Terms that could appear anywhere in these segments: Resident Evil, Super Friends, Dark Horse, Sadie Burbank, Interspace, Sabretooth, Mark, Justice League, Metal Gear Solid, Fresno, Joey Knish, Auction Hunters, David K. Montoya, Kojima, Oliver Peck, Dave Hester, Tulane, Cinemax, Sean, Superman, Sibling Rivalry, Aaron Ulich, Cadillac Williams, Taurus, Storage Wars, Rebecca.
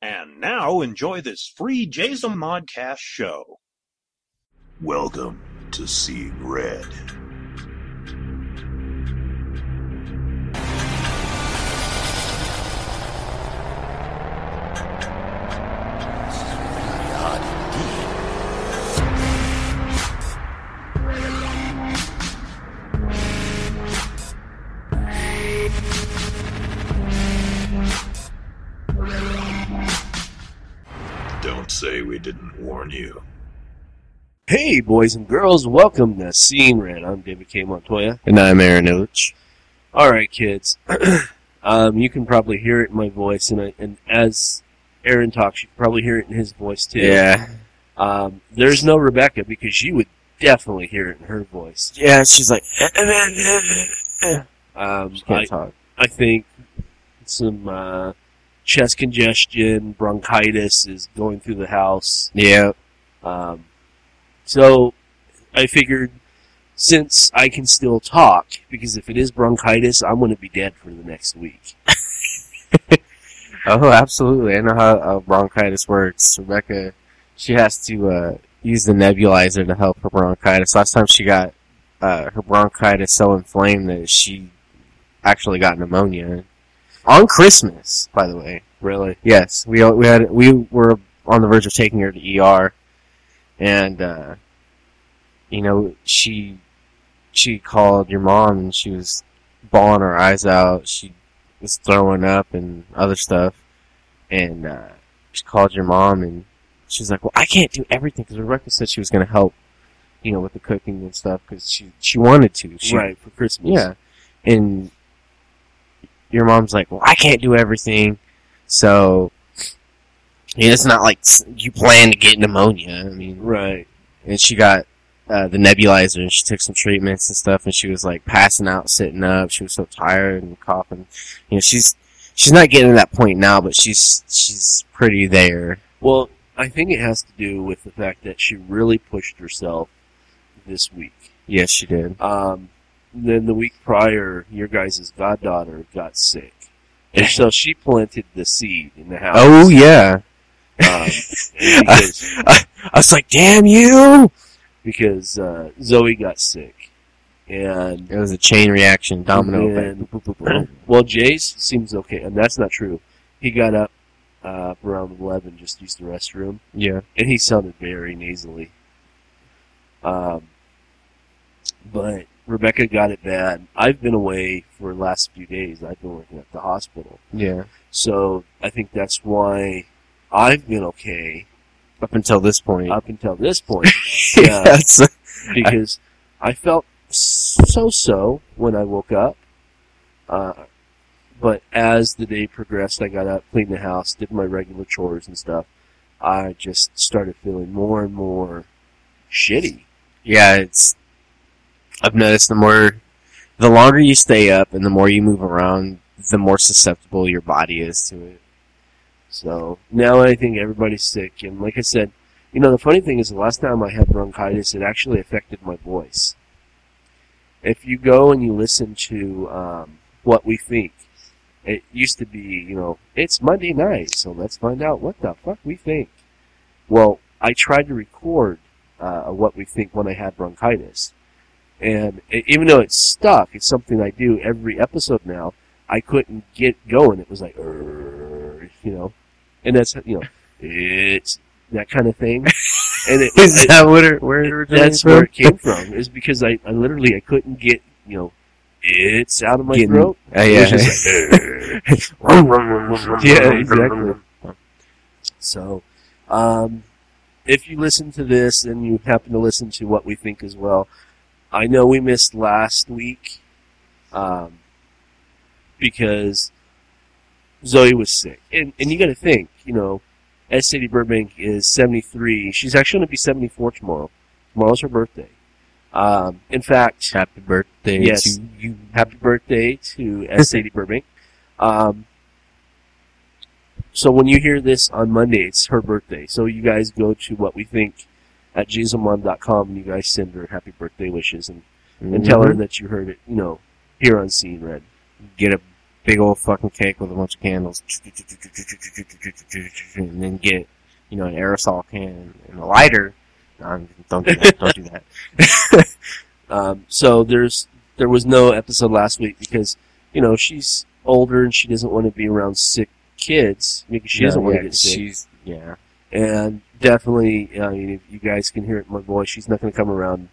And now, enjoy this free JZone Modcast show. Welcome to Seeing Red. Say we didn't warn you. Hey, boys and girls, welcome to Seeing Red. I'm David K. Montoya. And I'm Aaron Ulich. Alright, kids. You can probably hear it in my voice, and as Aaron talks, you can probably hear it in his voice, too. Yeah. There's no Rebecca, because you would definitely hear it in her voice. Yeah, she's like... She can't talk. I think some... chest congestion, bronchitis is going through the house. Yeah. So I figured since I can still talk, because if it is bronchitis, I'm going to be dead for the next week. Oh, absolutely. I know how bronchitis works. Rebecca, she has to use the nebulizer to help her bronchitis. Last time she got her bronchitis so inflamed that she actually got pneumonia. On Christmas, by the way. Really? Yes. We were on the verge of taking her to ER, and, you know, she called your mom, and she was bawling her eyes out. She was throwing up and other stuff, and she called your mom, and she was like, well, I can't do everything, because Rebecca said she was going to help, you know, with the cooking and stuff, because she wanted to. Right, for Christmas. Yeah. And... your mom's like, well, I can't do everything, so it's not like you plan to get pneumonia. I mean, right. And she got the nebulizer, and she took some treatments and stuff, and she was like passing out, sitting up. She was so tired and coughing. You know, she's not getting to that point now, but she's pretty there. Well, I think it has to do with the fact that she really pushed herself this week. Yes, she did. Then the week prior, your guys' goddaughter got sick. And so she planted the seed in the house. Oh, yeah. I was like, damn you! Because Zoe got sick. And it was a chain reaction, domino effect. Well, Jace seems okay, and that's not true. He got up around 11, just used the restroom. Yeah. And he sounded very nasally. But... Rebecca got it bad. I've been away for the last few days. I've been working at the hospital. Yeah. So I think that's why I've been okay. Up until this point. Yeah. Because I felt so-so when I woke up. But as the day progressed, I got up, cleaned the house, did my regular chores and stuff. I just started feeling more and more shitty. Yeah, I've noticed the longer you stay up and the more you move around, the more susceptible your body is to it. So, now I think everybody's sick, and like I said, you know, the funny thing is the last time I had bronchitis, it actually affected my voice. If you go and you listen to What We Think, it used to be, you know, it's Monday night, so let's find out what the fuck we think. Well, I tried to record What We Think when I had bronchitis. And even though it's stuck, it's something I do every episode now, I couldn't get going. It was like, you know, and that's, you know, it's that kind of thing. And it, is that where it came from? Is because I literally, I couldn't get, you know, it's out of my throat. Yeah. It was just like, yeah, exactly. So, if you listen to this and you happen to listen to What We Think as well, I know we missed last week because Zoe was sick. And you got to think, you know, as Sadie Burbank is 73, she's actually going to be 74 tomorrow. Tomorrow's her birthday. In fact... Happy birthday to you. Happy birthday to as Sadie Burbank. So when you hear this on Monday, it's her birthday. So you guys go to What We Think at JZone.com, and you guys send her happy birthday wishes and tell her that you heard it, you know, here on Seeing Red. Get a big old fucking cake with a bunch of candles, and then get, you know, an aerosol can and a lighter. No, don't do that. Don't do that. So there was no episode last week because, you know, she's older and she doesn't want to be around sick kids because she doesn't want to get sick. She's, yeah, and definitely, I mean, if you guys can hear it in my voice, she's not going to come around.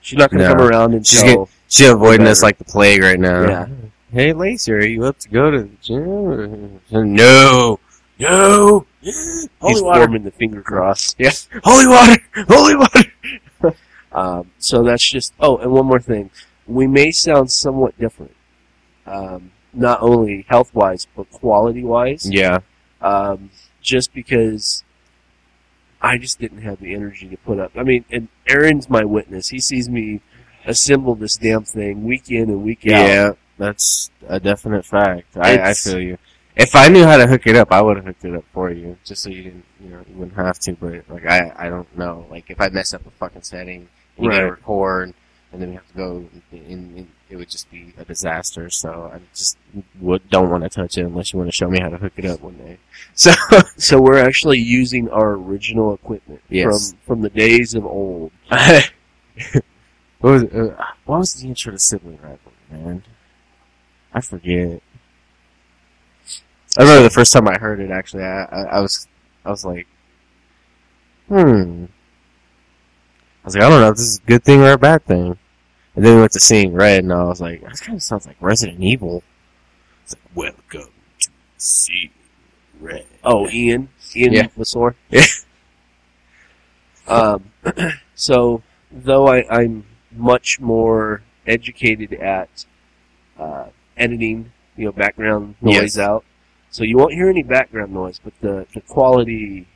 She's not going to come around and she's avoiding us like the plague right now. Yeah. Hey, Lacey, are you up to go to the gym? No. Holy He's water. Warming the finger cross. Yes. Holy water. So that's just... Oh, and one more thing. We may sound somewhat different. Not only health-wise, but quality-wise. Yeah. Just because I just didn't have the energy to put up. I mean, and Aaron's my witness. He sees me assemble this damn thing week in and week out. Yeah, that's a definite fact. I feel you. If I knew how to hook it up, I would have hooked it up for you, just so you didn't, you know, you wouldn't have to. But like, I don't know. Like, if I mess up a fucking setting, you gotta record, and then we have to go, and it would just be a disaster. So I just don't want to touch it unless you want to show me how to hook it up one day. So we're actually using our original equipment from the days of old. What was the intro to Sibling Rivalry, man? I forget. I remember the first time I heard it. Actually, I was like, I was like, I don't know if this is a good thing or a bad thing. And then we went to Seeing Red, and I was like, this kind of sounds like Resident Evil. It's like, welcome to Seeing Red. Oh, Ian Vassore. Yeah. So, though I'm much more educated at editing. You know, background noise out. So you won't hear any background noise, but the quality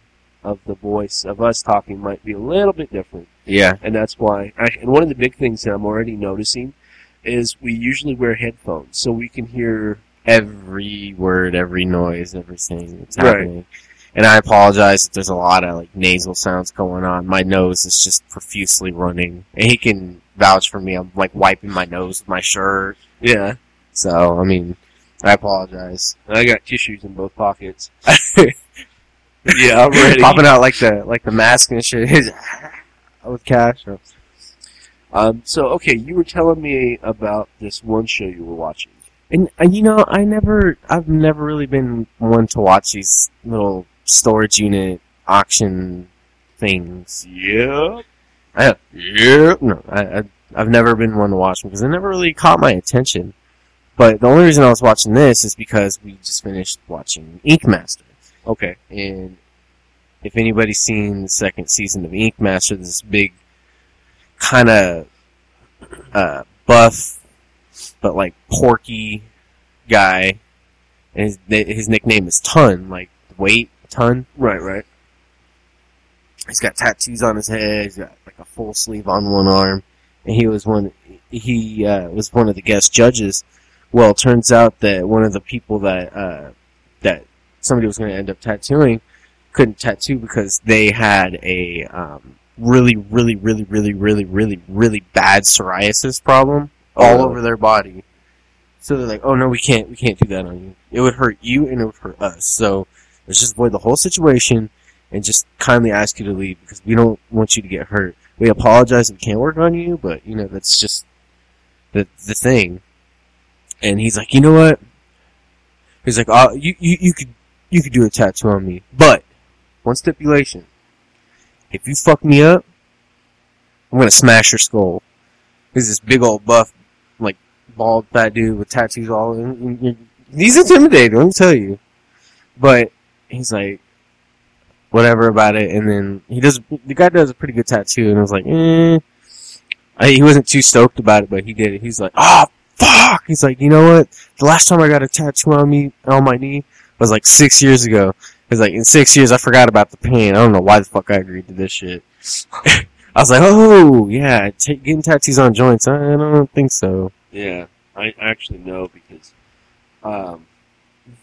of the voice of us talking might be a little bit different. Yeah. And that's why... And one of the big things that I'm already noticing is we usually wear headphones, so we can hear... Every word, every noise, everything that's happening. Right. And I apologize if there's a lot of like nasal sounds going on. My nose is just profusely running. And he can vouch for me. I'm like wiping my nose with my shirt. Yeah. So, I mean... I apologize. I got tissues in both pockets. Yeah, I'm ready. Popping out like the mask and shit with cash. So, okay, you were telling me about this one show you were watching, and you know, I've never really been one to watch these little storage unit auction things. Yeah. I've never been one to watch them because they never really caught my attention. But the only reason I was watching this is because we just finished watching Ink Master. Okay. And if anybody's seen the second season of Ink Master, this big kind of buff but like porky guy, and his nickname is Ton, like weight Ton. Right. He's got tattoos on his head. He's got like a full sleeve on one arm, and he was one of the guest judges. Well, it turns out that one of the people that somebody was going to end up tattooing couldn't tattoo because they had a really, really, really, really, really, really, really bad psoriasis problem all over their body. So they're like, "Oh no, we can't do that on you. It would hurt you and it would hurt us. So let's just avoid the whole situation and just kindly ask you to leave because we don't want you to get hurt. We apologize if we can't work on you, but you know that's just the thing." And he's like, you know what? He's like, you could do a tattoo on me, but one stipulation: if you fuck me up, I'm gonna smash your skull. He's this big old buff, like bald fat dude with tattoos all over. He's intimidating, let me tell you. But he's like, whatever about it. And then the guy does a pretty good tattoo, and I was like, he wasn't too stoked about it, but he did it. He's like, ah. Fuck! He's like, you know what? The last time I got a tattoo on my knee was like 6 years ago. He's like, in 6 years I forgot about the pain. I don't know why the fuck I agreed to this shit. I was like, oh yeah, getting tattoos on joints. I don't think so. Yeah, I actually know because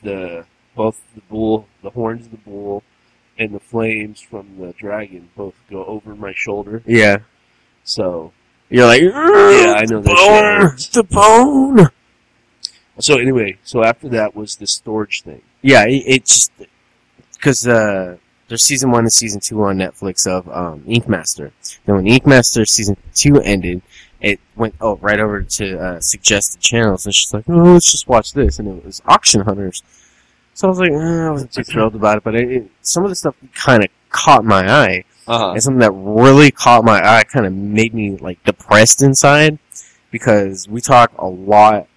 the horns of the bull, and the flames from the dragon both go over my shoulder. Yeah. So. You're like, yeah, I know that shit. The bone. So anyway, so after that was the storage thing. Yeah, it's just because there's season 1 and season 2 on Netflix of Ink Master. Then when Ink Master season 2 ended, it went right over to suggested channels, and she's like, "Oh, let's just watch this," and it was Auction Hunters. So I was like, I wasn't too thrilled about it, but some of the stuff kind of caught my eye, and something that really caught my eye kind of made me like depressed inside, because we talk a lot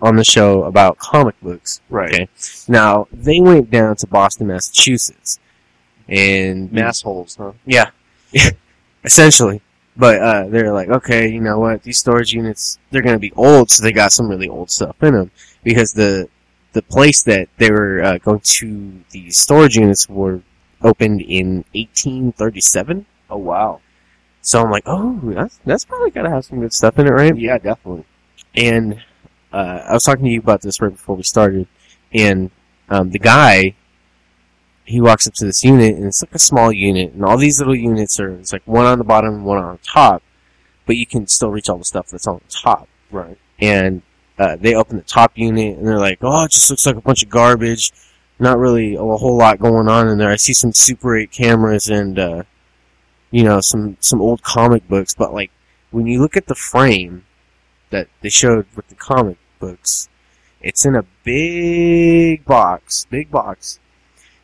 on the show about comic books. Right. Okay? Now, they went down to Boston, Massachusetts, and... Massholes, huh? Yeah. Essentially. But they're like, okay, you know what, these storage units, they're going to be old, so they got some really old stuff in them, because the place that they were going to, the storage units were opened in 1837. Oh, wow. So I'm like, oh, that's probably got to have some good stuff in it, right? Yeah, definitely. And I was talking to you about this right before we started, and the guy, he walks up to this unit, and it's like a small unit, and all these little units are, it's like one on the bottom and one on top, but you can still reach all the stuff that's on top. Right. And they open the top unit, and they're like, oh, it just looks like a bunch of garbage. Not really a whole lot going on in there. I see some Super 8 cameras and, you know, some old comic books. But, like, when you look at the frame that they showed with the comic books, it's in a big box.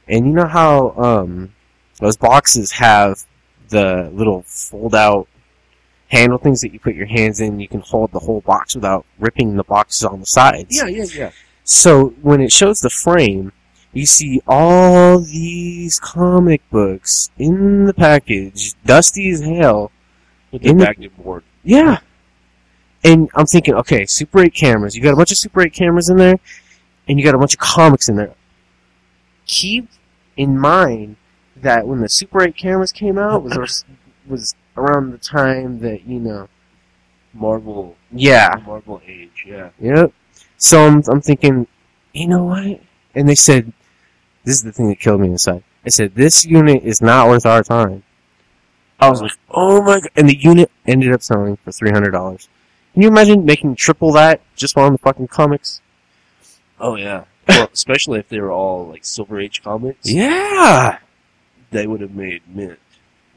And you know how those boxes have the little fold-out handle things that you put your hands in, you can hold the whole box without ripping the boxes on the sides. Yeah. So when it shows the frame, you see all these comic books in the package, dusty as hell. With the magnet board. Yeah. And I'm thinking, okay, Super 8 cameras. You got a bunch of Super 8 cameras in there, and you got a bunch of comics in there. Keep in mind that when the Super 8 cameras came out, was around the time that, you know... Marvel. Yeah. Marvel age, yeah. Yep. So I'm thinking, you know what? And they said, this is the thing that killed me inside. I said, this unit is not worth our time. I was like, oh my god. And the unit ended up selling for $300. Can you imagine making triple that just on the fucking comics? Oh, yeah. Well, especially if they were all, like, Silver Age comics. Yeah! They would have made mint.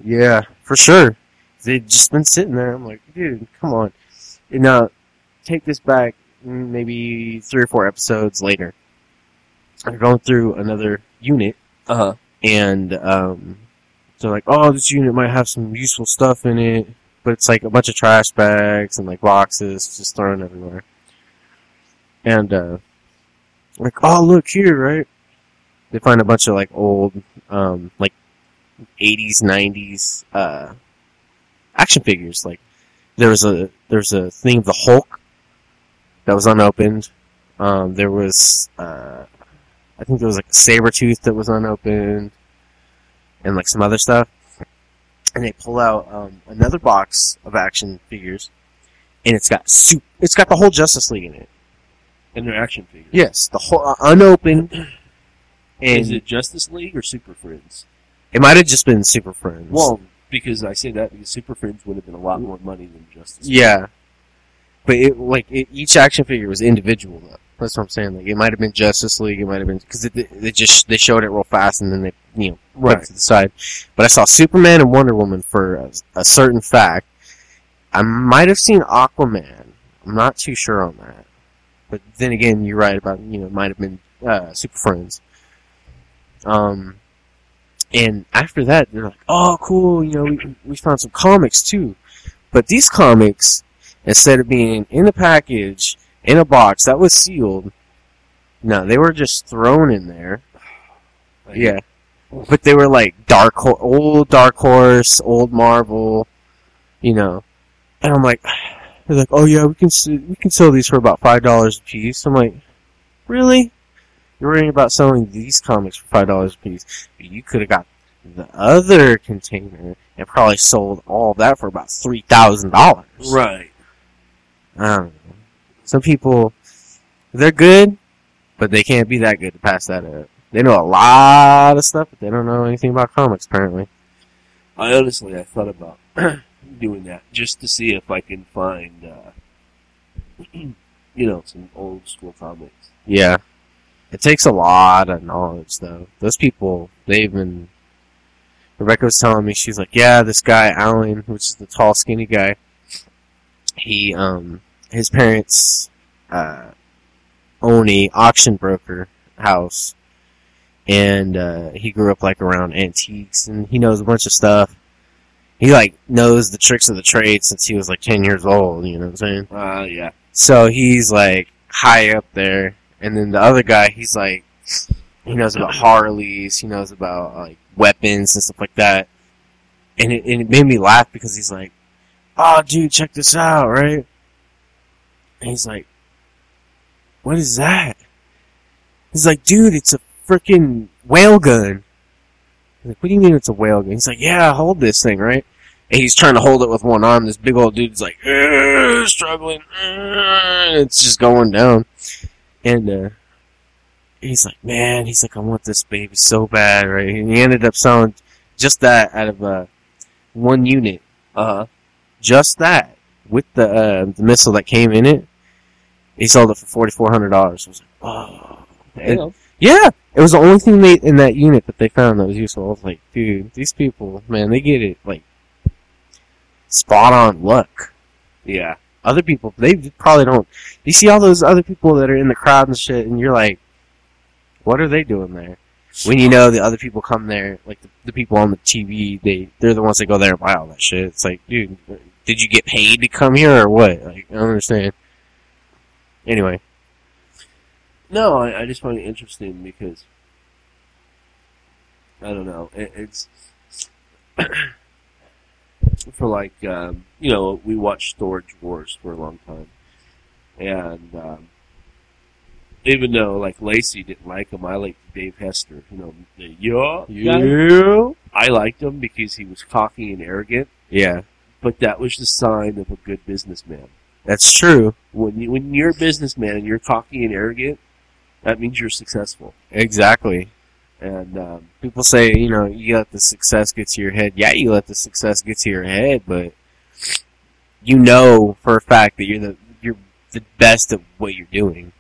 Yeah, for sure. They'd just been sitting there. I'm like, dude, come on. And now, take this back maybe 3 or 4 episodes later. I'm going through another unit. Uh-huh. And, so like, oh, this unit might have some useful stuff in it. But it's, like, a bunch of trash bags and, like, boxes just thrown everywhere. And, like, oh, look here, right? They find a bunch of, like, old, like, 80s, 90s, action figures. Like, there was a thing of the Hulk that was unopened. There was, I think there was, like, a Sabretooth that was unopened. And, like, some other stuff. And they pull out, another box of action figures. And it's got the whole Justice League in it. And their action figures. Yes, the whole unopened. And is it Justice League or Super Friends? It might have just been Super Friends. Well, because I say that because Super Friends would have been a lot more money than Justice League. Yeah, but each action figure was individual though. That's what I'm saying. Like it might have been Justice League. It might have been because they showed it real fast and then they put it to the side. But I saw Superman and Wonder Woman for a certain fact. I might have seen Aquaman. I'm not too sure on that. But then again, you're right about, it might have been Super Friends. And after that, they're like, oh, cool, we found some comics, too. But these comics, instead of being in the package, in a box that was sealed, no, they were just thrown in there. Yeah. But they were like old Dark Horse, old Marvel, And I'm like... They're like, oh yeah, we can sell these for about $5 a piece. I'm like, really? You're worrying about selling these comics for $5 a piece, but you could have got the other container and probably sold all that for about $3,000. Right. I don't know. Some people, they're good, but they can't be that good to pass that up. They know a lot of stuff, but they don't know anything about comics apparently. I thought about doing that just to see if I can find you know, some old school comics. Yeah. It takes a lot of knowledge, though. Those people, they've been... Rebecca was telling me, she's like, yeah, this guy, Alan, which is the tall, skinny guy, he, his parents, own an auction broker house, and, he grew up, like, around antiques, and he knows a bunch of stuff. He, like, knows the tricks of the trade since he was, like, 10 years old, you know what I'm saying? Yeah. So he's, like, high up there. And then the other guy, he's like, he knows about Harleys, he knows about, like, weapons and stuff like that. And it made me laugh because he's like, oh, dude, check this out, right? And he's like, what is that? He's like, dude, it's a freaking whale gun. I'm like, what do you mean it's a whale gun? He's like, yeah, hold this thing, right? And he's trying to hold it with one arm. This big old dude's like, struggling. It's just going down. And he's like, man, he's like, I want this baby so bad, right? And he ended up selling just that out of one unit. Just that. With the missile that came in it. He sold it for $4,400. I was like, oh. Damn. Yeah. It was the only thing they in that unit that they found that was useful. I was like, dude, these people, man, they get it, like, spot on luck. Yeah. Other people, they probably don't. You see all those other people that are in the crowd and shit, and you're like, what are they doing there? When you know the other people come there, like the people on the TV, they're the ones that go there and buy all that shit. It's like, dude, did you get paid to come here or what? Like, I don't understand. Anyway. No, I just find it interesting because, I don't know, it's... For like, you know, we watched Storage Wars for a long time, and even though like Lacey didn't like him, I liked Dave Hester. You know, I liked him because he was cocky and arrogant. Yeah, but that was the sign of a good businessman. That's true. When you're a businessman and you're cocky and arrogant, that means you're successful. Exactly. And people say, you know, you let the success get to your head. Yeah, you let the success get to your head, but you know for a fact that you're the best at what you're doing.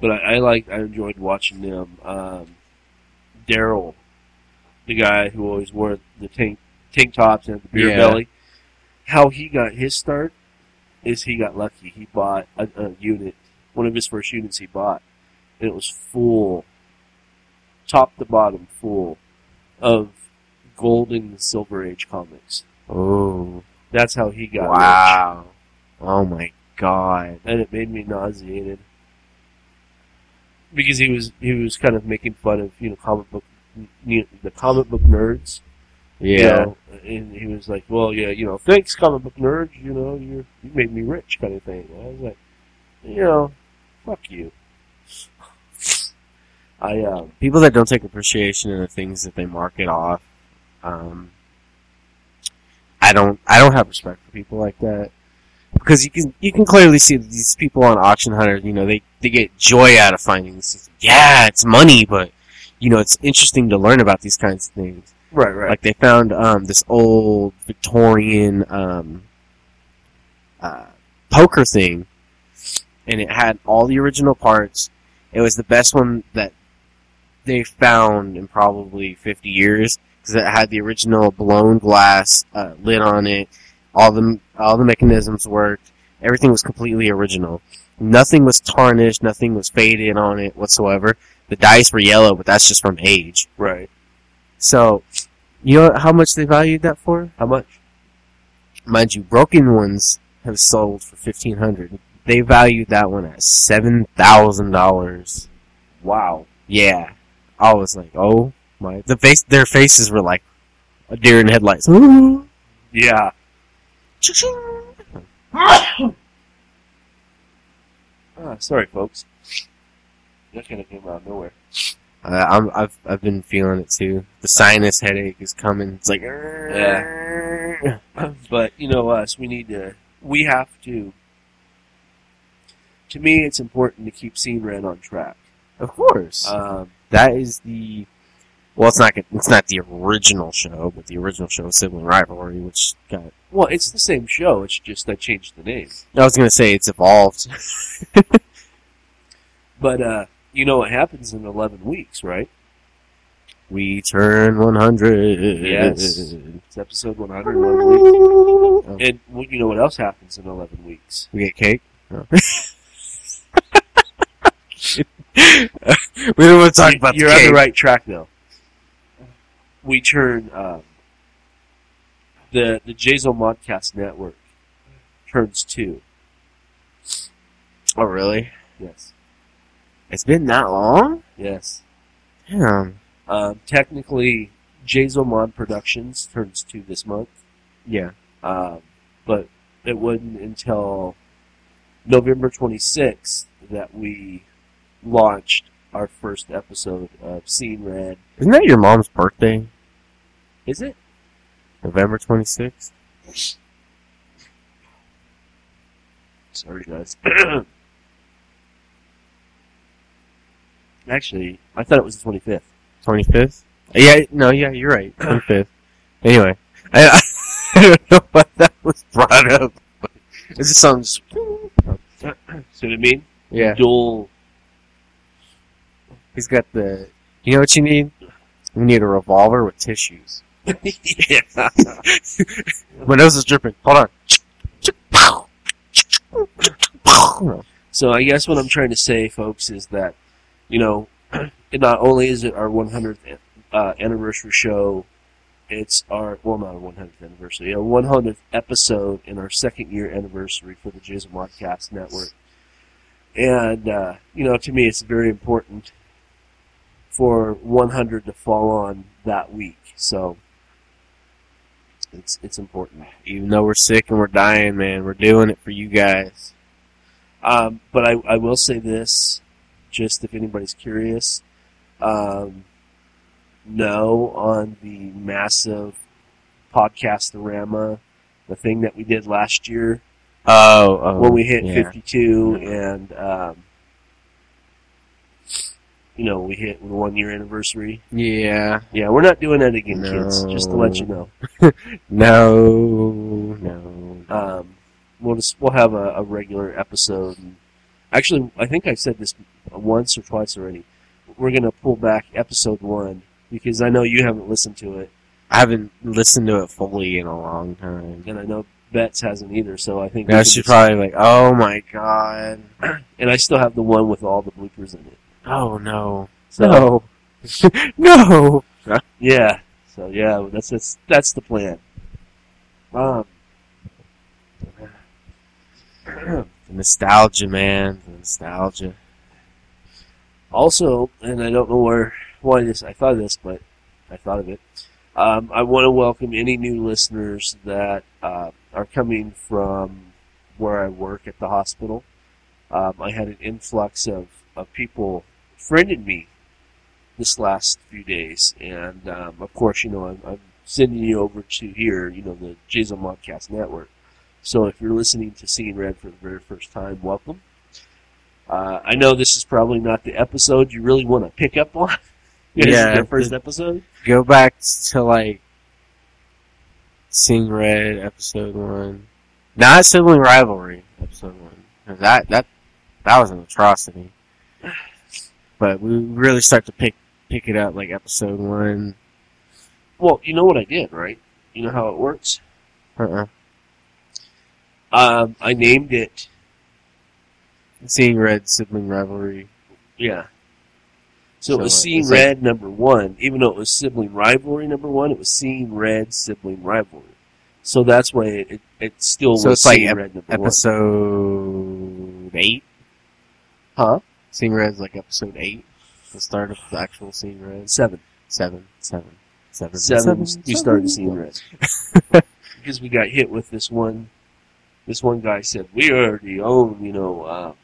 But I enjoyed watching them. Daryl, the guy who always wore the tank tops and the beer belly, how he got his start is he got lucky. He bought a unit, one of his first units he bought, and it was full. Top to bottom full of gold and silver age comics. Oh. That's how he got rich. Oh my god. And it made me nauseated. Because he was kind of making fun of, you know, comic book nerds. Yeah. You know, and he was like, well, yeah, you know, thanks comic book nerds, you know, you made me rich kind of thing. And I was like, you know, fuck you. People that don't take appreciation in the things that they market off, I don't have respect for people like that, because you can clearly see that these people on Auction Hunters, you know, they get joy out of finding this. Yeah, it's money, but you know, it's interesting to learn about these kinds of things. Right, right. Like they found this old Victorian poker thing, and it had all the original parts. It was the best one that they found in probably 50 years because it had the original blown glass lid on it. All the mechanisms worked. Everything was completely original. Nothing was tarnished. Nothing was faded on it whatsoever. The dice were yellow, but that's just from age. Right. So, you know how much they valued that for? How much? Mind you, broken ones have sold for $1,500. They valued that one at $7,000. Wow. Yeah. I was like, oh my. Their faces were like a deer in headlights. Ooh. Yeah. Sorry, folks. That kind of came out of nowhere. I've been feeling it too. The sinus headache is coming. It's like, yeah. But you know us. We have to. To me, it's important to keep Seeing Red on track. Of course. That is the Well, it's not the original show, but the original show is Sibling Rivalry, which got... Well, it's the same show, it's just I changed the name. I was going to say, it's evolved. But, you know what happens in 11 weeks, right? We turn 100. Yes. It's episode 100 in 11 weeks. Oh. And you know what else happens in 11 weeks? We get cake? Oh. We don't want to talk about the cake. You're on the right track, though. We turn... The JZone Modcast Network turns 2. Oh, really? Yes. It's been that long? Yes. Damn. Technically, JZone Mod Productions turns 2 this month. Yeah. But it wasn't until November 26th that we launched our first episode of Seeing Red. Isn't that your mom's birthday? Is it? November 26th? Sorry, guys. Actually, I thought it was the 25th. 25th? Yeah, no, yeah, you're right. 25th. Anyway, I don't know why that was brought up. This is something... See what I mean? Yeah. Dual. He's got the... You know what you need? You need a revolver with tissues. Yeah. My nose is dripping. Hold on. So I guess what I'm trying to say, folks, is that, you know, not only is it our 100th anniversary show, it's our, well, not our 100th anniversary, our 100th episode in our second year anniversary for the JZone Modcast Network. And, you know, to me it's very important for 100 to fall on that week. So, it's important. Even though we're sick and we're dying, man, we're doing it for you guys. But I will say this, just if anybody's curious, no, on the massive podcast-orama, the thing that we did last year, when we hit 52, and, you know, we hit the 1-year anniversary. Yeah. Yeah, we're not doing that again, kids, just to let you know. No. We'll have a regular episode. Actually, I think I said this once or twice already. We're going to pull back episode 1, because I know you haven't listened to it. I haven't listened to it fully in a long time. And I know Betts hasn't either, so I think... Yeah, she's probably like, oh my god. And I still have the one with all the bloopers in it. Oh, no. So, no. No! Yeah. So, yeah, that's the plan. The nostalgia, man. The nostalgia. Also, and I don't know why this, I thought of this, but I thought of it. I want to welcome any new listeners that are coming from where I work at the hospital. I had an influx of people... friended me this last few days, and of course, you know, I'm sending you over to here, you know, the JZone Modcast Network. So if you're listening to Seeing Red for the very first time, welcome. I know this is probably not the episode you really want to pick up on. Yeah, the first episode. Go back to like Seeing Red episode 1, not Sibling Rivalry episode 1. That was an atrocity. But we really start to pick it up like episode 1. Well, you know what I did, right? You know how it works? I named it... Seeing Red, Sibling Rivalry. Yeah. So it was Seeing Red number 1. Even though it was Sibling Rivalry number 1, it was Seeing Red, Sibling Rivalry. So that's why it still was Seeing Red number 1. So it's like episode 8? Huh? Seeing Red's like episode 8, the start of the actual Seeing Red. Seven. We started Seeing Red because we got hit with this one. This one guy said we already own, you know,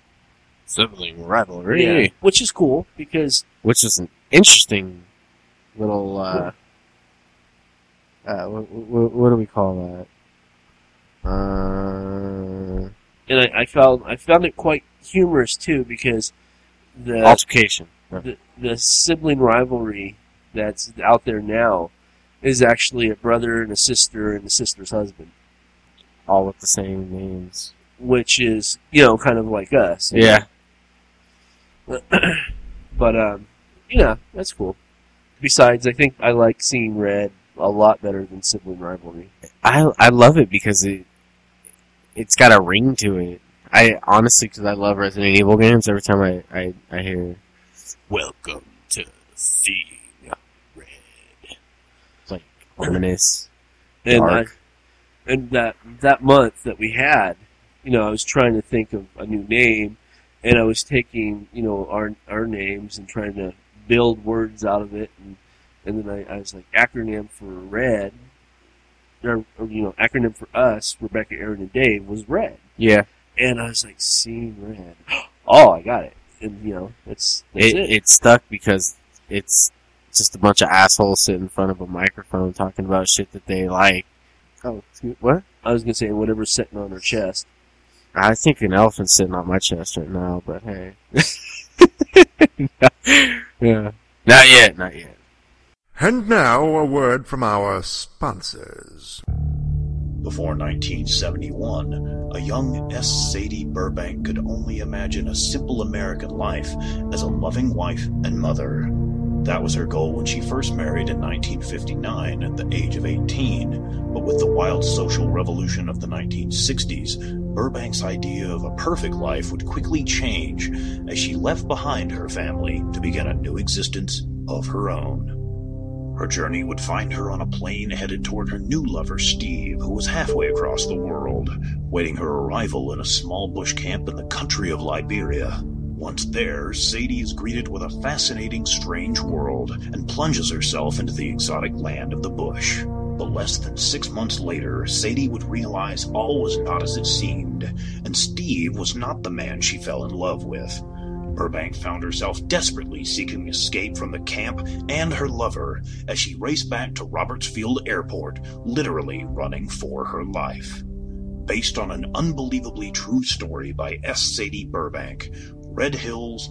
Sibling Rivalry, yeah, which is cool because which is an interesting little what do we call that? And I found it quite humorous too because. The altercation. The sibling rivalry that's out there now is actually a brother and a sister and a sister's husband. All with the same names. Which is, you know, kind of like us. Yeah. But, yeah, that's cool. Besides, I think I like Seeing Red a lot better than Sibling Rivalry. I love it because it's got a ring to it. I honestly, because I love Resident Evil games, every time I hear, "Welcome to Seeing Red." It's like ominous, dark. And that month that we had, you know, I was trying to think of a new name, and I was taking, you know, our names and trying to build words out of it, and then I was like, acronym for Red, or you know, acronym for us, Rebecca, Aaron, and Dave was Red. Yeah. And I was like, Seeing Red. Oh, I got it. And, you know, that's it. It stuck because it's just a bunch of assholes sitting in front of a microphone talking about shit that they like. Oh, what? I was going to say, whatever's sitting on her chest. I think an elephant's sitting on my chest right now, but hey. Yeah. Not yet. And now, a word from our sponsors. Before 1971, a young S. Sadie Burbank could only imagine a simple American life as a loving wife and mother. That was her goal when she first married in 1959 at the age of 18, but with the wild social revolution of the 1960s, Burbank's idea of a perfect life would quickly change as she left behind her family to begin a new existence of her own. Her journey would find her on a plane headed toward her new lover, Steve, who was halfway across the world, waiting her arrival in a small bush camp in the country of Liberia. Once there, Sadie is greeted with a fascinating, strange world and plunges herself into the exotic land of the bush. But less than 6 months later, Sadie would realize all was not as it seemed, and Steve was not the man she fell in love with. Burbank found herself desperately seeking escape from the camp and her lover as she raced back to Roberts Field Airport, literally running for her life. Based on an unbelievably true story by S. Sadie Burbank, Red Hills,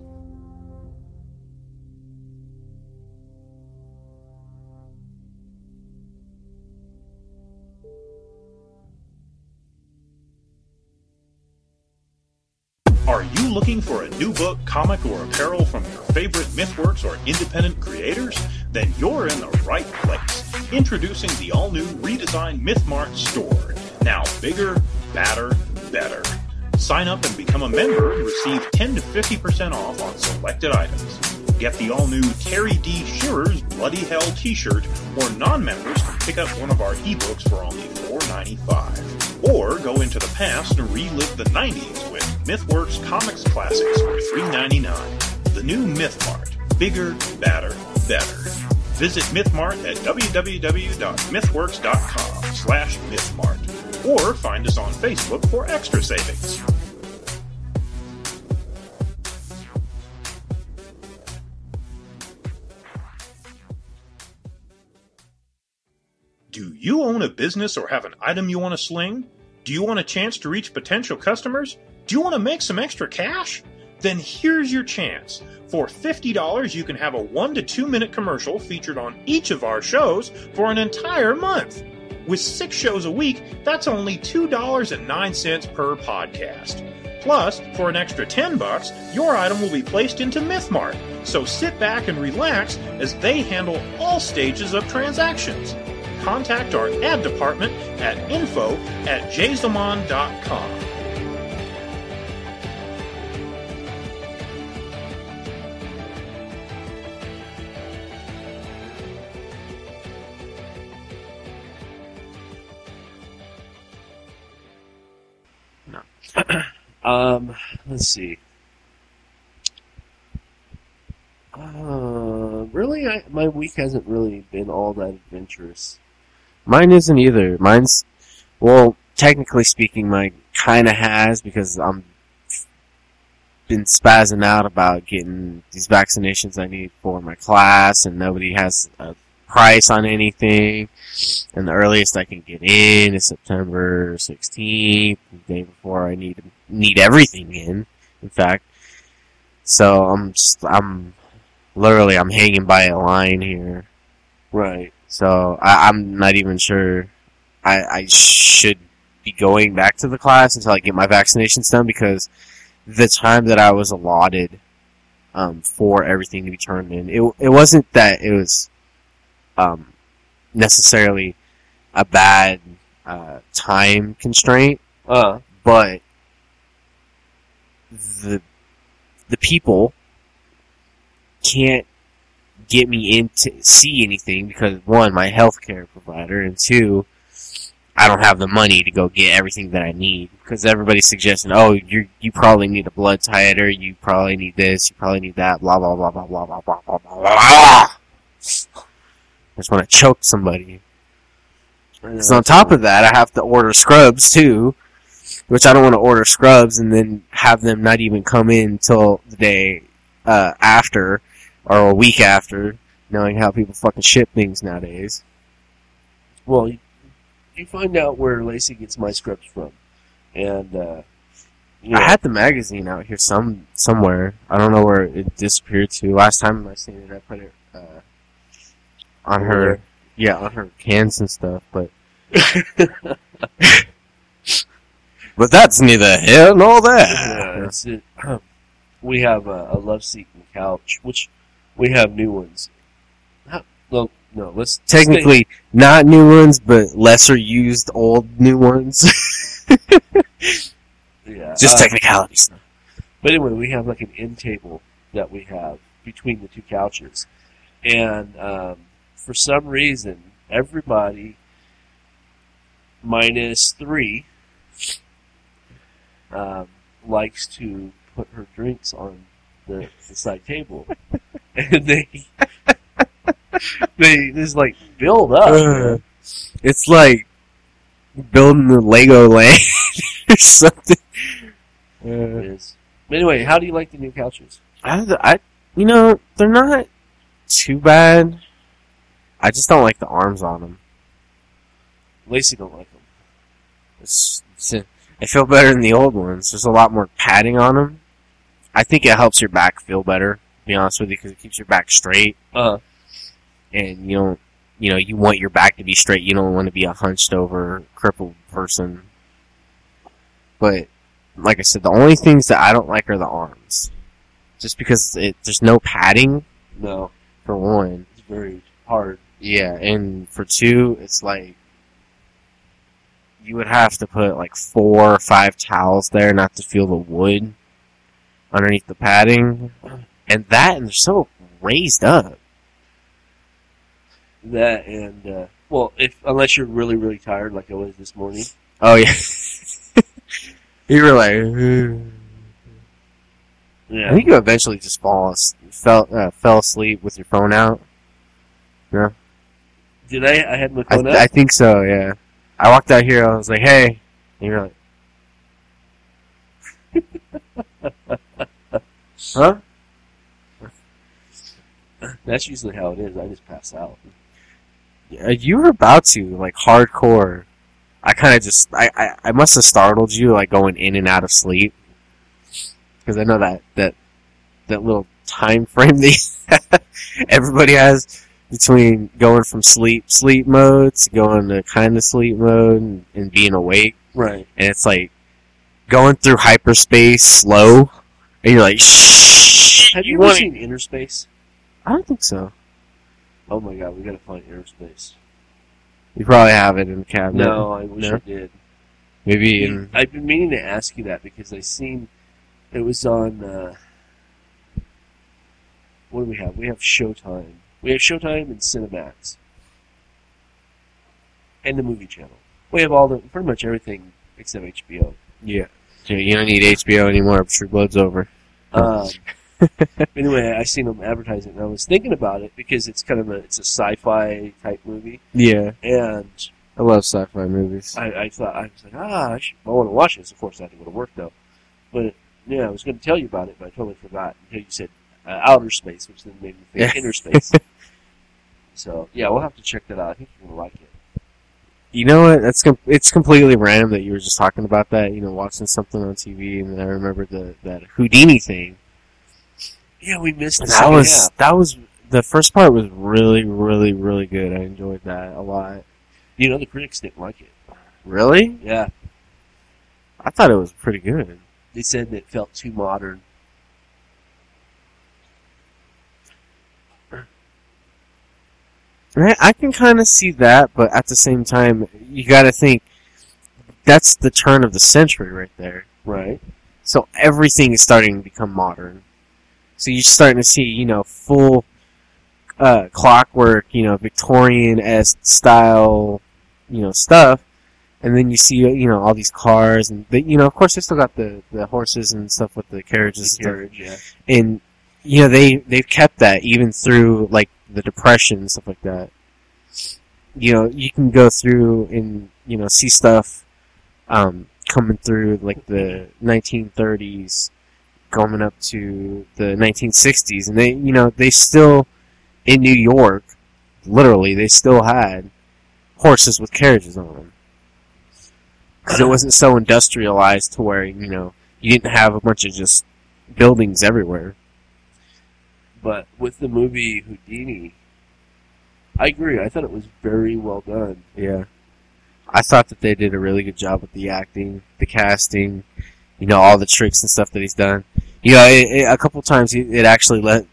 Are you looking for a new book, comic, or apparel from your favorite MythWorks or independent creators? Then you're in the right place. Introducing the all-new redesigned MythMart store. Now bigger, badder, better. Sign up and become a member and receive 10 to 50% off on selected items. Get the all-new Terry D. Shearer's Bloody Hell t-shirt, or non-members can pick up one of our ebooks for only $4.95. Or go into the past and relive the 90s with MythWorks Comics Classics for $3.99. The new MythMart. Bigger, badder, better. Visit MythMart at www.mythworks.com/MythMart. Or find us on Facebook for extra savings. Do you own a business or have an item you want to sling? Do you want a chance to reach potential customers? Do you want to make some extra cash? Then here's your chance. For $50, you can have a 1 to 2 minute commercial featured on each of our shows for an entire month. With 6 shows a week, that's only $2.09 per podcast. Plus, for an extra $10, your item will be placed into MythMart. So sit back and relax as they handle all stages of transactions. Contact our ad department at info@jzone.com. Let's see. Really, my week hasn't really been all that adventurous. Mine isn't either. Mine's, well, technically speaking, mine kind of has, because I'm been spazzing out about getting these vaccinations I need for my class, and nobody has a price on anything. And the earliest I can get in is September 16th, the day before I need everything in fact. So I'm hanging by a line here. Right. So I'm not even sure I should be going back to the class until I get my vaccinations done, because the time that I was allotted for everything to be turned in, it wasn't that it was necessarily a bad time constraint, but the people can't get me in to see anything because, one, my healthcare provider, and two, I don't have the money to go get everything that I need, because everybody's suggesting, oh, you probably need a blood titer, you probably need this, you probably need that, blah, blah, blah, blah, blah, blah, blah, blah, blah, blah. I just want to choke somebody. So on top of that, I have to order scrubs, too, which I don't want to order scrubs and then have them not even come in till the day after, or a week after, knowing how people fucking ship things nowadays. Well, you find out where Lacey gets my scripts from. And, you know, I had the magazine out here somewhere. I don't know where it disappeared to. Last time I seen it, I put it on her, yeah, on her cans and stuff, but... But that's neither here nor there. Yeah, we have a love seat and couch, which we have new ones. No, let's... Technically, not new ones, but lesser used old new ones. Yeah, just technicalities. But anyway, we have like an end table that we have between the two couches. And for some reason, everybody, minus three, likes to put her drinks on the side table. And they just, like, build up. It's like building the Lego land or something. It is. But anyway, how do you like the new couches? You know, they're not too bad. I just don't like the arms on them. Lacey don't like them. I feel better than the old ones. There's a lot more padding on them. I think it helps your back feel better, to be honest with you, because it keeps your back straight. Uh-huh. And you don't, you know, you want your back to be straight. You don't want to be a hunched over, crippled person. But, like I said, the only things that I don't like are the arms. Just because there's no padding. No. For one. It's very hard. Yeah, and for two, it's like, you would have to put like 4 or 5 towels there not to feel the wood underneath the padding. And they're so raised up. That and, well, unless you're really, really tired like I was this morning. Oh, yeah. You were like, yeah. I think you eventually just fell asleep with your phone out. Yeah. Did I? I had my phone out? I think so, yeah. I walked out here, I was like, hey. And you're like, huh? That's usually how it is. I just pass out. You were about to, like, hardcore. I kind of just... I must have startled you, like, going in and out of sleep. Because I know that little time frame that everybody has between going from sleep mode to going to kind of sleep mode and being awake. Right. And it's, like, going through hyperspace slow. And you're like, shh. Have you ever seen Interspace? I don't think so. Oh my god, we gotta find Interspace. You probably have it in the cabinet. No, I wish I did. Maybe in... I've been meaning to ask you that because I seen... It was on... What do we have? We have Showtime. We have Showtime and Cinemax. And the movie channel. We have all the... Pretty much everything except HBO. Yeah. So you don't need HBO anymore. True Blood's over. Anyway, I seen them advertise it, and I was thinking about it because it's kind of a sci-fi type movie. Yeah, and I love sci-fi movies. I thought I was like, I want to watch this. Of course, I had to go to work though, but Yeah, I was going to tell you about it, but I totally forgot until you said outer space, which then made me think Interspace. So, yeah, we'll have to check that out. I think you're going to like it. You know what? That's it's completely random that you were just talking about that, you know, watching something on TV, and then I remembered that Houdini thing. Yeah, we missed that. That was the first part was really, really, really good. I enjoyed that a lot. You know, the critics didn't like it. Really? Yeah. I thought it was pretty good. They said it felt too modern. Right, I can kind of see that, but at the same time, you got to think that's the turn of the century right there. Right. So everything is starting to become modern. So you're starting to see, you know, full clockwork, you know, Victorian-esque style, you know, stuff. And then you see, you know, all these cars, and they, you know, of course, they still got the horses and stuff with the carriages. The carriage, yeah. And you know, they've kept that even through like the Depression and stuff like that. You know, you can go through and, you know, see stuff coming through like the 1930s, going up to the 1960s, and they, you know, they still in New York, literally, they still had horses with carriages on them. Because it wasn't so industrialized to where, you know, you didn't have a bunch of just buildings everywhere. But with the movie Houdini, I agree. I thought it was very well done. Yeah. I thought that they did a really good job with the acting, the casting, you know, all the tricks and stuff that he's done. You know, a couple times it actually let...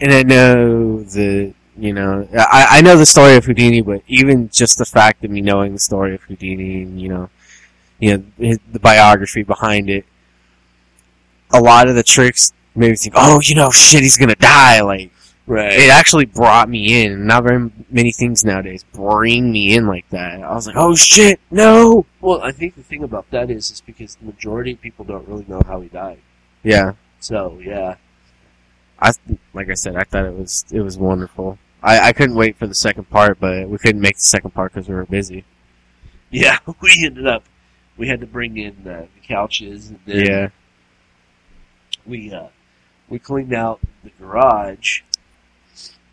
And I know the... You know, I know the story of Houdini, but even just the fact of me knowing the story of Houdini and, you know, the biography behind it, a lot of the tricks made me think, oh, you know, shit, he's gonna die. Like, right. It actually brought me in. Not very many things nowadays bring me in like that. I was like, oh, shit, no. Well, I think the thing about that is because the majority of people don't really know how he died. Yeah. So, yeah. Like I said, I thought it was wonderful. I couldn't wait for the second part, but we couldn't make the second part because we were busy. Yeah, we had to bring in the couches, and then we cleaned out the garage,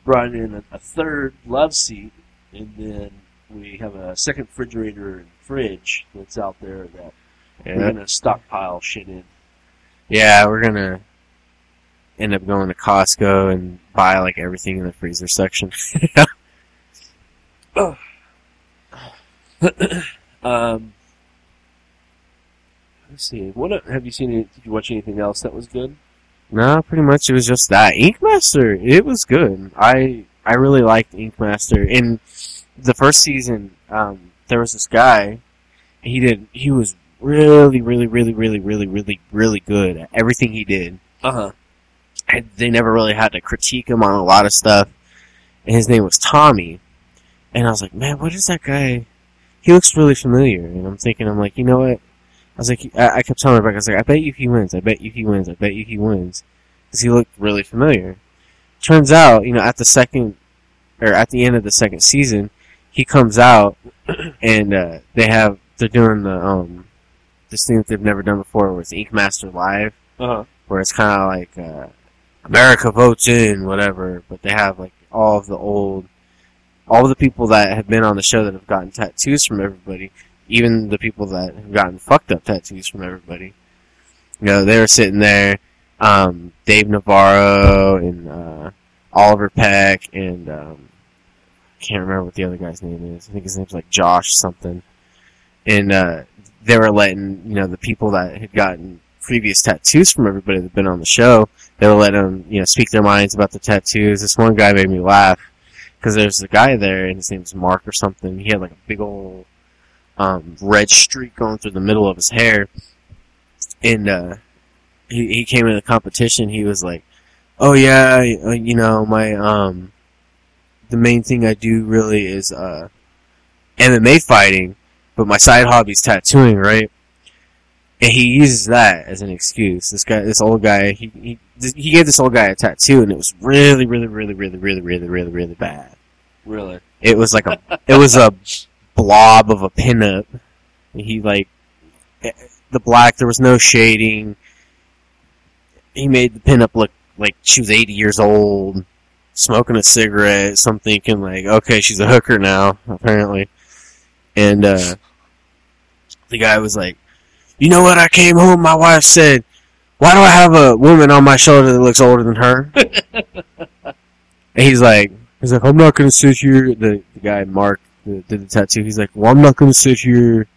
brought in a third love seat, and then we have a second refrigerator and fridge that's out there that we're gonna stockpile shit in. Yeah, we're gonna end up going to Costco and buy like everything in the freezer section. Let's see. Have you seen? Did you watch anything else that was good? No, pretty much it was just that Ink Master. It was good. I really liked Ink Master. In the first season, there was this guy. He was really, really, really, really, really, really, really good at everything he did. Uh huh. They never really had to critique him on a lot of stuff. And his name was Tommy. And I was like, man, what is that guy? He looks really familiar. And I'm like, you know what? I was like, I kept telling Rebecca, I was like, I bet you he wins. Because he looked really familiar. Turns out, you know, at the end of the second season, he comes out and they're doing the this thing that they've never done before, where it's Ink Master Live. Uh-huh. Where it's kind of like, America votes in, whatever, but they have, like, all of the people that have been on the show that have gotten tattoos from everybody, even the people that have gotten fucked up tattoos from everybody. You know, they were sitting there, Dave Navarro, and, Oliver Peck, and, I can't remember what the other guy's name is. I think his name's, like, Josh something. And, they were letting, you know, the people that had gotten previous tattoos from everybody that had been on the show, they were letting them, you know, speak their minds about the tattoos. This one guy made me laugh because there's a guy there, and his name's Mark or something. He had like a big old red streak going through the middle of his hair, and he came into the competition. He was like, "Oh yeah, you know, my the main thing I do really is MMA fighting, but my side hobby's tattooing, right?" And he uses that as an excuse. This old guy, he gave this old guy a tattoo, and it was really, really, really, really, really, really, really, really bad. Really? It was like a blob of a pinup. And he, like, the black, there was no shading. he made the pinup look like she was 80 years old, smoking a cigarette, so I'm thinking, like, okay, she's a hooker now, apparently. And the guy was like, you know what, I came home, my wife said, why do I have a woman on my shoulder that looks older than her? And he's like, I'm not going to sit here, the guy, Mark, that did the tattoo, he's like, well, I'm not going to sit here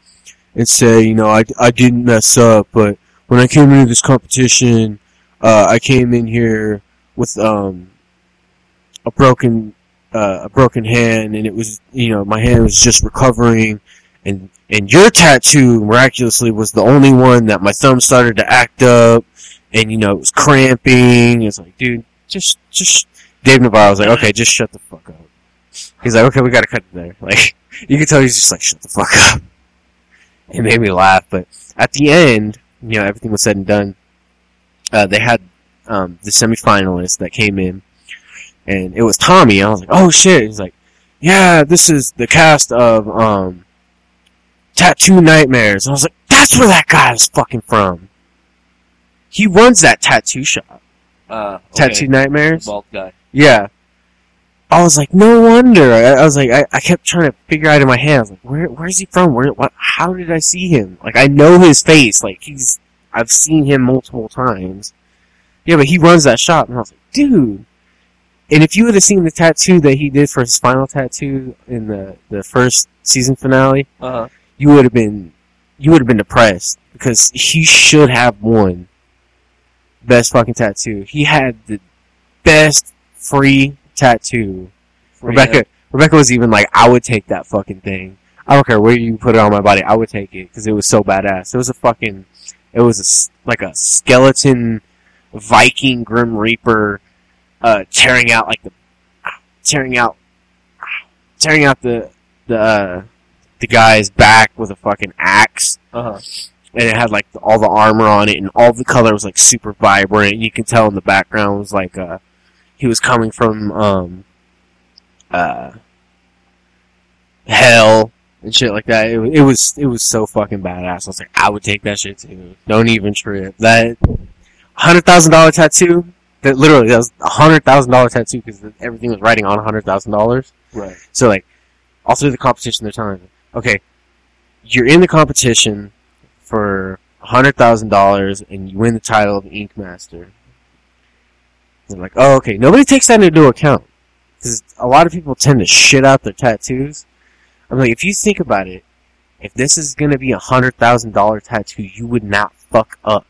and say, you know, I didn't mess up, but when I came into this competition, I came in here with a broken hand, and it was, you know, my hand was just recovering, and your tattoo miraculously was the only one that my thumb started to act up, and you know it was cramping. It's like, dude, just Dave Navarro was like, okay, just shut the fuck up. He's like, okay, we gotta cut it there. Like you can tell he's just like, shut the fuck up. It made me laugh, but at the end, you know, everything was said and done. They had the semifinalists that came in, and it was Tommy. I was like, oh shit. He's like, yeah, this is the cast of Tattoo Nightmares. And I was like, that's where that guy is fucking from. He runs that tattoo shop. Okay. Tattoo Nightmares? Bald guy. Yeah. I was like, no wonder. I was like, I kept trying to figure out in my head. I was like, where is he from? How did I see him? Like, I know his face. Like, I've seen him multiple times. Yeah, but he runs that shop. And I was like, dude. And if you would have seen the tattoo that he did for his final tattoo in the first season finale, you would have been depressed because he should have won best fucking tattoo. He had the best free tattoo. Rebecca was even like, I would take that fucking thing. I don't care where you put it on my body. I would take it because it was so badass. It was like a skeleton Viking Grim Reaper. Tearing out the guy's back with a fucking axe, and it had like all the armor on it, and all the color was like super vibrant. You can tell in the background was like he was coming from hell and shit like that. It was so fucking badass. I was like, I would take that shit too. Don't even trip. That $100,000 tattoo. That was a $100,000 tattoo because everything was writing on $100,000. Right. So, like, all through the competition, they're telling me, okay, you're in the competition for $100,000 and you win the title of Ink Master. They're like, oh, okay. Nobody takes that into account because a lot of people tend to shit out their tattoos. I'm like, if you think about it, if this is going to be a $100,000 tattoo, you would not fuck up.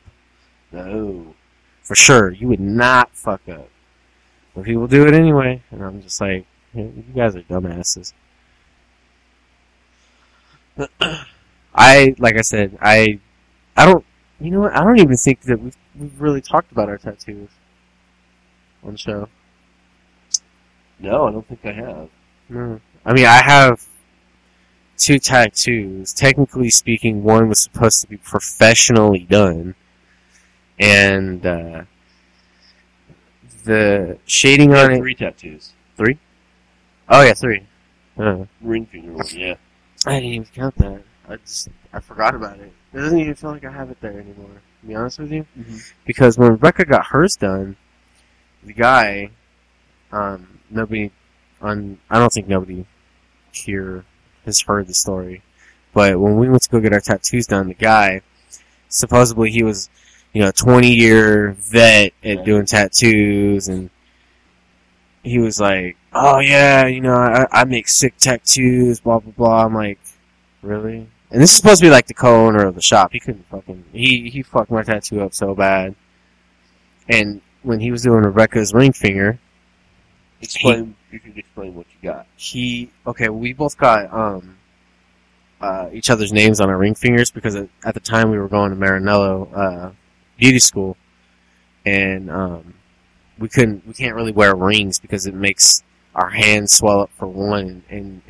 No. For sure, you would not fuck up. But people do it anyway. And I'm just like, you guys are dumbasses. I don't even think that we've really talked about our tattoos on the show. No, I don't think I have. No. I mean, I have two tattoos. Technically speaking, one was supposed to be professionally done. And the shading on it. Three tattoos. Three? Oh yeah, three. Ring finger one, yeah. I didn't even count that. I forgot about it. It doesn't even feel like I have it there anymore. To be honest with you, because when Rebecca got hers done, the guy, I don't think nobody here has heard the story, but when we went to go get our tattoos done, the guy, supposedly he was. You know, 20-year vet at doing tattoos, and he was like, oh, yeah, you know, I make sick tattoos, blah, blah, blah. I'm like, really? And this is supposed to be, like, the co-owner of the shop. He couldn't fucking... He fucked my tattoo up so bad. And when he was doing Rebecca's ring finger... You can explain what you got. Okay, we both got, each other's names on our ring fingers, because at the time we were going to Maranello, beauty school, and we can't really wear rings because it makes our hands swell up for one, and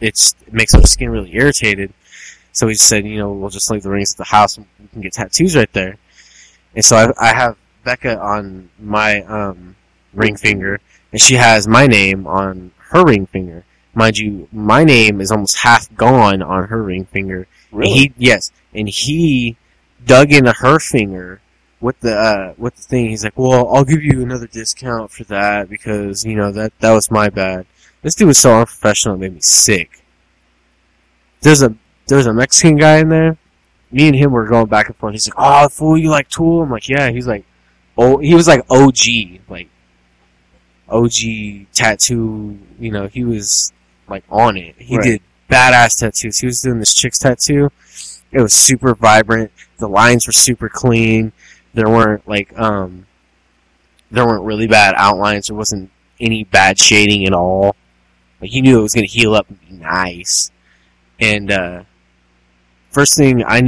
it makes our skin really irritated. So we said, you know, we'll just leave the rings at the house and we can get tattoos right there. And so I have Becca on my ring finger, and she has my name on her ring finger. Mind you, my name is almost half gone on her ring finger. Really? And he dug into her finger with the thing, he's like, well, I'll give you another discount for that because, you know, that was my bad. This dude was so unprofessional, it made me sick. There's a Mexican guy in there. Me and him were going back and forth. He's like, oh, fool, you like Tool? I'm like, yeah. He's like, oh, he was like OG, like OG tattoo, you know, he was like on it. He did badass tattoos. He was doing this chick's tattoo. It was super vibrant. The lines were super clean. There weren't really bad outlines. There wasn't any bad shading at all. Like, he knew it was going to heal up and be nice. And, first thing I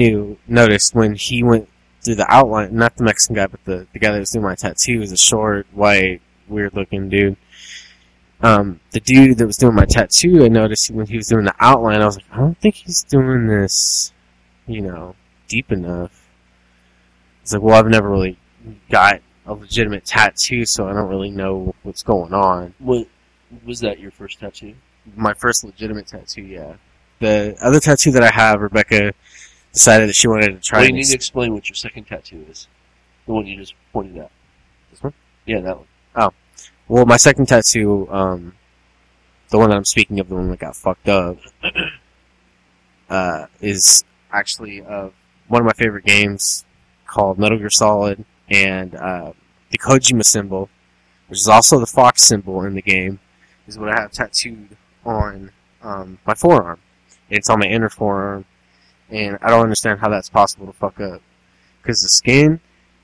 noticed when he went through the outline, not the Mexican guy, but the guy that was doing my tattoo was a short, white, weird-looking dude. The dude that was doing my tattoo, I noticed when he was doing the outline, I was like, I don't think he's doing this, you know, deep enough. It's like, well, I've never really got a legitimate tattoo, so I don't really know what's going on. What, was that your first tattoo? My first legitimate tattoo, yeah. The other tattoo that I have, Rebecca decided that she wanted to try. Well, you need to explain what your second tattoo is. The one you just pointed out. This one? Yeah, that one. Oh. Well, my second tattoo, the one that I'm speaking of, the one that got fucked up, is actually one of my favorite games called Metal Gear Solid, and the Kojima symbol, which is also the fox symbol in the game, is what I have tattooed on my forearm. It's on my inner forearm, and I don't understand how that's possible to fuck up. Because the skin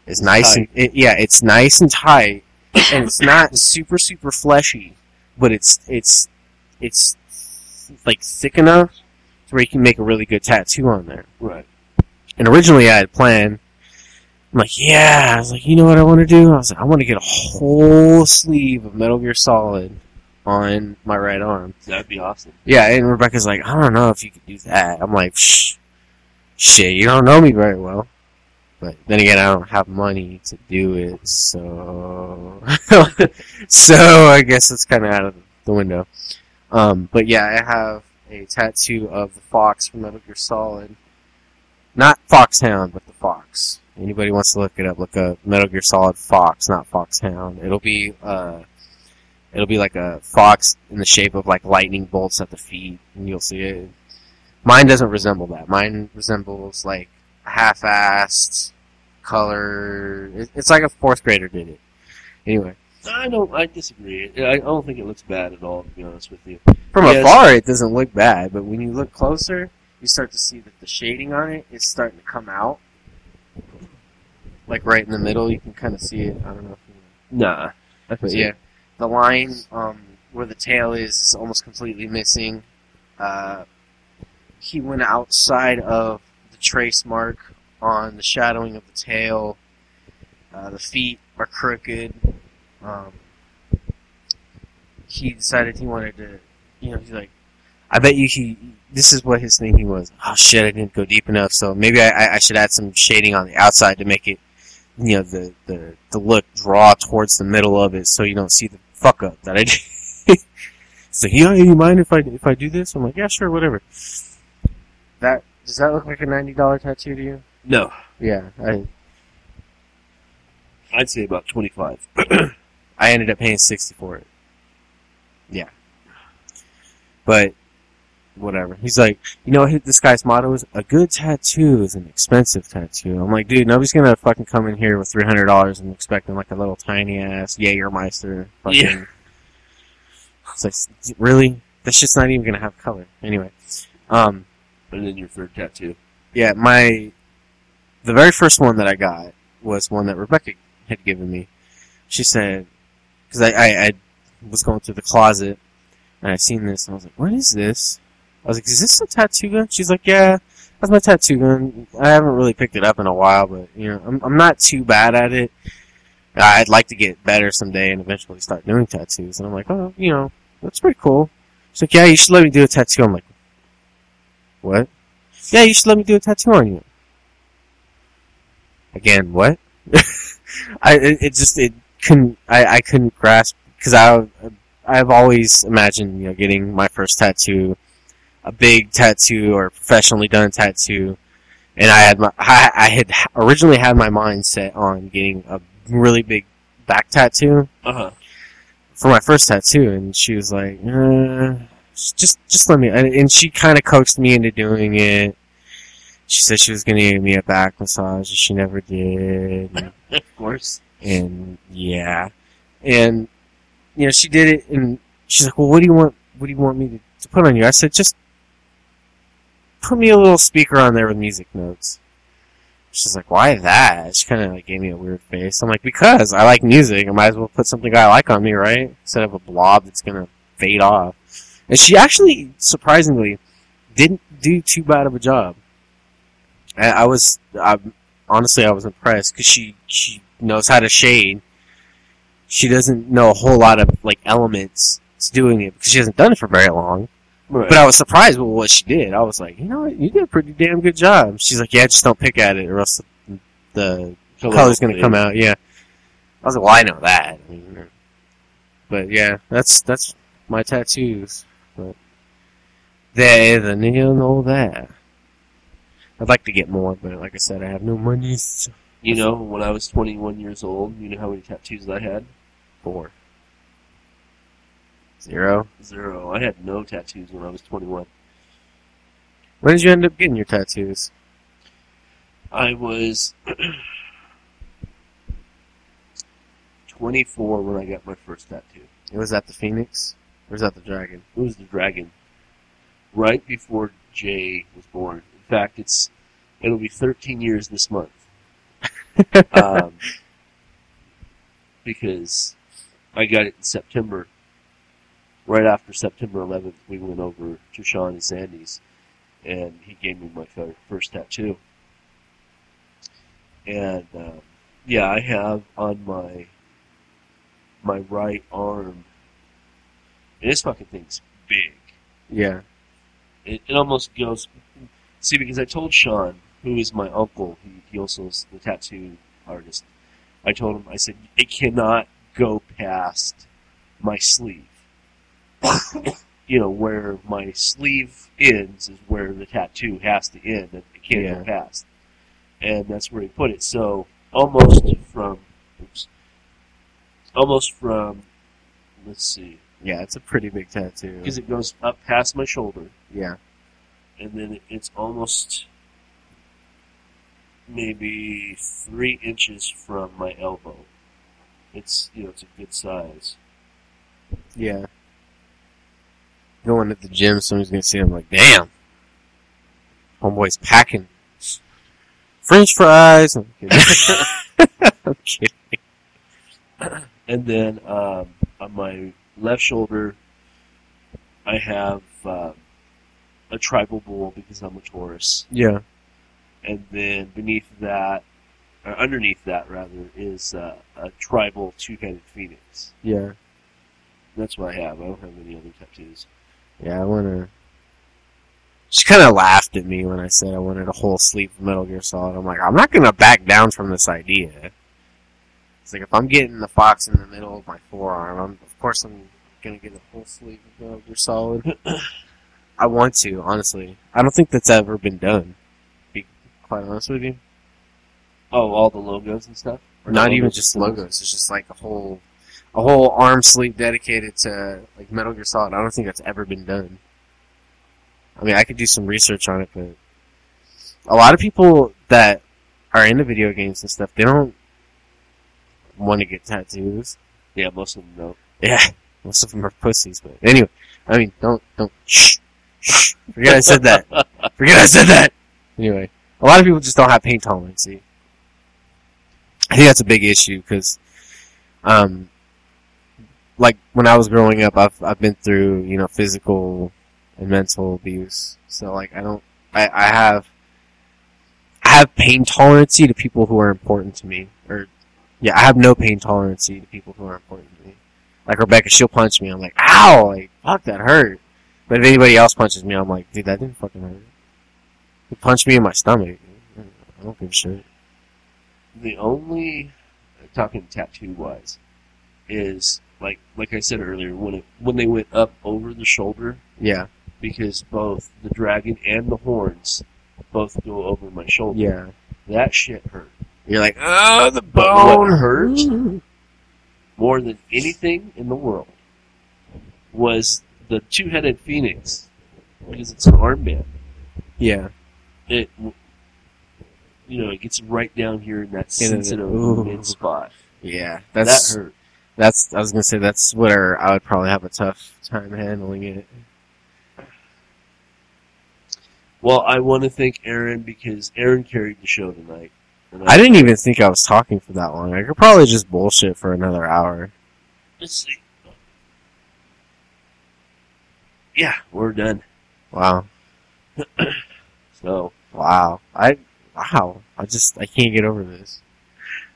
is nice tight. It's nice and tight, and it's not super, super fleshy, but it's like thick enough to where you can make a really good tattoo on there. Right. And originally I had planned, I was like, you know what I want to do? I was like, I want to get a whole sleeve of Metal Gear Solid on my right arm. That'd be awesome. Yeah, and Rebecca's like, I don't know if you could do that. I'm like, shit, you don't know me very well. But then again, I don't have money to do it, so... so, I guess it's kind of out of the window. But yeah, I have a tattoo of the fox from Metal Gear Solid. Not Foxhound, but the fox. Anybody wants to look it up, look up Metal Gear Solid fox, not Foxhound. It'll be like a fox in the shape of like lightning bolts at the feet, and you'll see it. Mine doesn't resemble that. Mine resembles like a half-assed color. It's like a fourth grader did it. Anyway, I disagree. I don't think it looks bad at all, to be honest with you. From afar, it doesn't look bad, but when you look closer, you start to see that the shading on it is starting to come out. Like right in the middle, you can kind of see it. I don't know if you know. Nah, but yeah. The line where the tail is almost completely missing. He went outside of the trace mark on the shadowing of the tail. The feet are crooked. He decided he wanted to, you know, he's like, I bet you this is what his thinking was. Oh shit, I didn't go deep enough, so maybe I should add some shading on the outside to make it, you know, the look draw towards the middle of it so you don't see the fuck up that I did. So, yeah, you mind if I do this? I'm like, yeah, sure, whatever. Does that look like a $90 tattoo to you? No. Yeah. I'd say about $25. I ended up paying $60 for it. Yeah. But, whatever. He's like, you know, this guy's motto is, a good tattoo is an expensive tattoo. I'm like, dude, nobody's gonna fucking come in here with $300 and expecting like a little tiny ass Jägermeister fucking. Yeah. It's like, really? That shit's not even gonna have color. Anyway. And then your third tattoo. Yeah, the very first one that I got was one that Rebecca had given me. She said, because I was going through the closet and I seen this and I was like, what is this? I was like, is this a tattoo gun? She's like, yeah, that's my tattoo gun. I haven't really picked it up in a while, but, you know, I'm not too bad at it. I'd like to get better someday and eventually start doing tattoos. And I'm like, oh, you know, that's pretty cool. She's like, yeah, you should let me do a tattoo. I'm like, what? Yeah, you should let me do a tattoo on you. Again, what? I couldn't grasp, because I've always imagined, you know, getting my first tattoo, a big tattoo or a professionally done tattoo And I had originally had my mind set on getting a really big back tattoo for my first tattoo, and she was like, just let me. And she kind of coaxed me into doing it. She said she was going to give me a back massage, and she never did. And, of course. And yeah, and you know, she did it, and she's like, "Well, what do you want? What do you want me to put on you?" I said, "Just put me a little speaker on there with music notes." She's like, "Why that?" She kind of like gave me a weird face. I'm like, "Because I like music. I might as well put something I like on me, right? Instead of a blob that's gonna fade off." And she actually, surprisingly, didn't do too bad of a job. I was impressed because she knows how to shade. She doesn't know a whole lot of like elements to doing it because she hasn't done it for very long. Right. But I was surprised with what she did. I was like, you know what? You did a pretty damn good job. She's like, yeah, just don't pick at it or else the color's going to come out. Yeah. I was like, well, I know that. I mean, but yeah, that's my tattoos. But they're the nail and all that. I'd like to get more, but like I said, I have no money. So. You know, when I was 21 years old, you know how many tattoos I had? 4. 0. I had no tattoos when I was 21. When did you end up getting your tattoos? I was 24 when I got my first tattoo. And was that the Phoenix? Or was that the Dragon? It was the Dragon. Right before Jay was born. In fact, it'll be 13 years this month. Because I got it in September. Right after September 11th, we went over to Sean and Sandy's, and he gave me my first tattoo. And, yeah, I have on my right arm, and this fucking thing's big. Yeah. It almost goes, see, because I told Sean, who is my uncle, he also is the tattoo artist, I told him, I said, it cannot go past my sleeve. You know, where my sleeve ends is where the tattoo has to end. It can't go past. And that's where he put it. So, almost from, let's see. Yeah, it's a pretty big tattoo. Because it goes up past my shoulder. Yeah. And then it's almost maybe 3 inches from my elbow. It's, you know, it's a good size. Yeah. Going at the gym, someone's going to see him like, damn, homeboy's packing French fries. I'm kidding. I'm kidding. And then on my left shoulder, I have a tribal bull because I'm a Taurus. Yeah. And then underneath that, is a tribal two-headed phoenix. Yeah. That's what I have. I don't have any other tattoos. Yeah, I want to... She kind of laughed at me when I said I wanted a whole sleeve of Metal Gear Solid. I'm like, I'm not going to back down from this idea. It's like, if I'm getting the fox in the middle of my forearm, of course I'm going to get a whole sleeve of Metal Gear Solid. I want to, honestly. I don't think that's ever been done. To be quite honest with you. Oh, all the logos and stuff? Or not even just logos. It's just like a whole arm sleeve dedicated to like Metal Gear Solid. I don't think that's ever been done. I mean, I could do some research on it, but a lot of people that are into video games and stuff, they don't want to get tattoos. Yeah, most of them don't. Yeah, most of them are pussies. But anyway, I mean, don't. Shh. Forget I said that. Anyway, a lot of people just don't have pain tolerance. See, I think that's a big issue because, like, when I was growing up, I've been through, you know, physical and mental abuse. So, like, I have pain tolerance to people who are important to me. I have no pain tolerance to people who are important to me. Like, Rebecca, she'll punch me. I'm like, ow! Like, fuck, that hurt. But if anybody else punches me, I'm like, dude, that didn't fucking hurt. He punched me in my stomach. I don't give a shit. The only... talking tattoo-wise is... Like I said earlier, when they went up over the shoulder, yeah, because both the dragon and the horns both go over my shoulder. Yeah. That shit hurt. You're like, oh, the bone hurt. More than anything in the world was the two-headed phoenix, because it's an armband. Yeah. It, you know, it gets right down here in that sensitive mid spot. Yeah, that hurt. That's, I was gonna say, that's where I would probably have a tough time handling it. Well, I want to thank Aaron, because Aaron carried the show tonight. I didn't even think I was talking for that long. I could probably just bullshit for another hour. Let's see. Yeah, we're done. Wow. So. Wow. I can't get over this.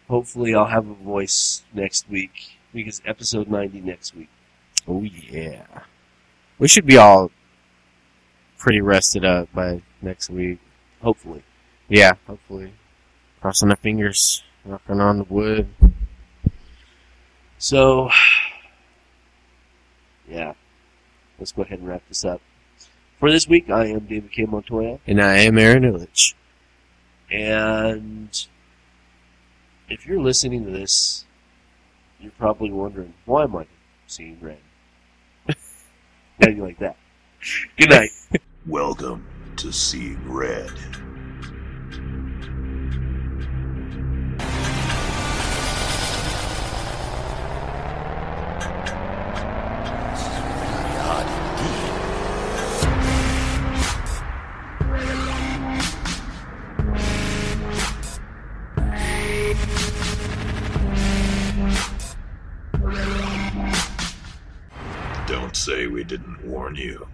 Hopefully I'll have a voice next week, because episode 90 next week. Oh, yeah. We should be all pretty rested up by next week. Hopefully. Yeah, hopefully. Crossing the fingers, knocking on the wood. So, yeah. Let's go ahead and wrap this up. For this week, I am David K. Montoya. And I am Aaron Ulich. And if you're listening to this, you're probably wondering, why am I seeing red? Maybe like that. Good night. Welcome to Seeing Red. Don't say we didn't warn you.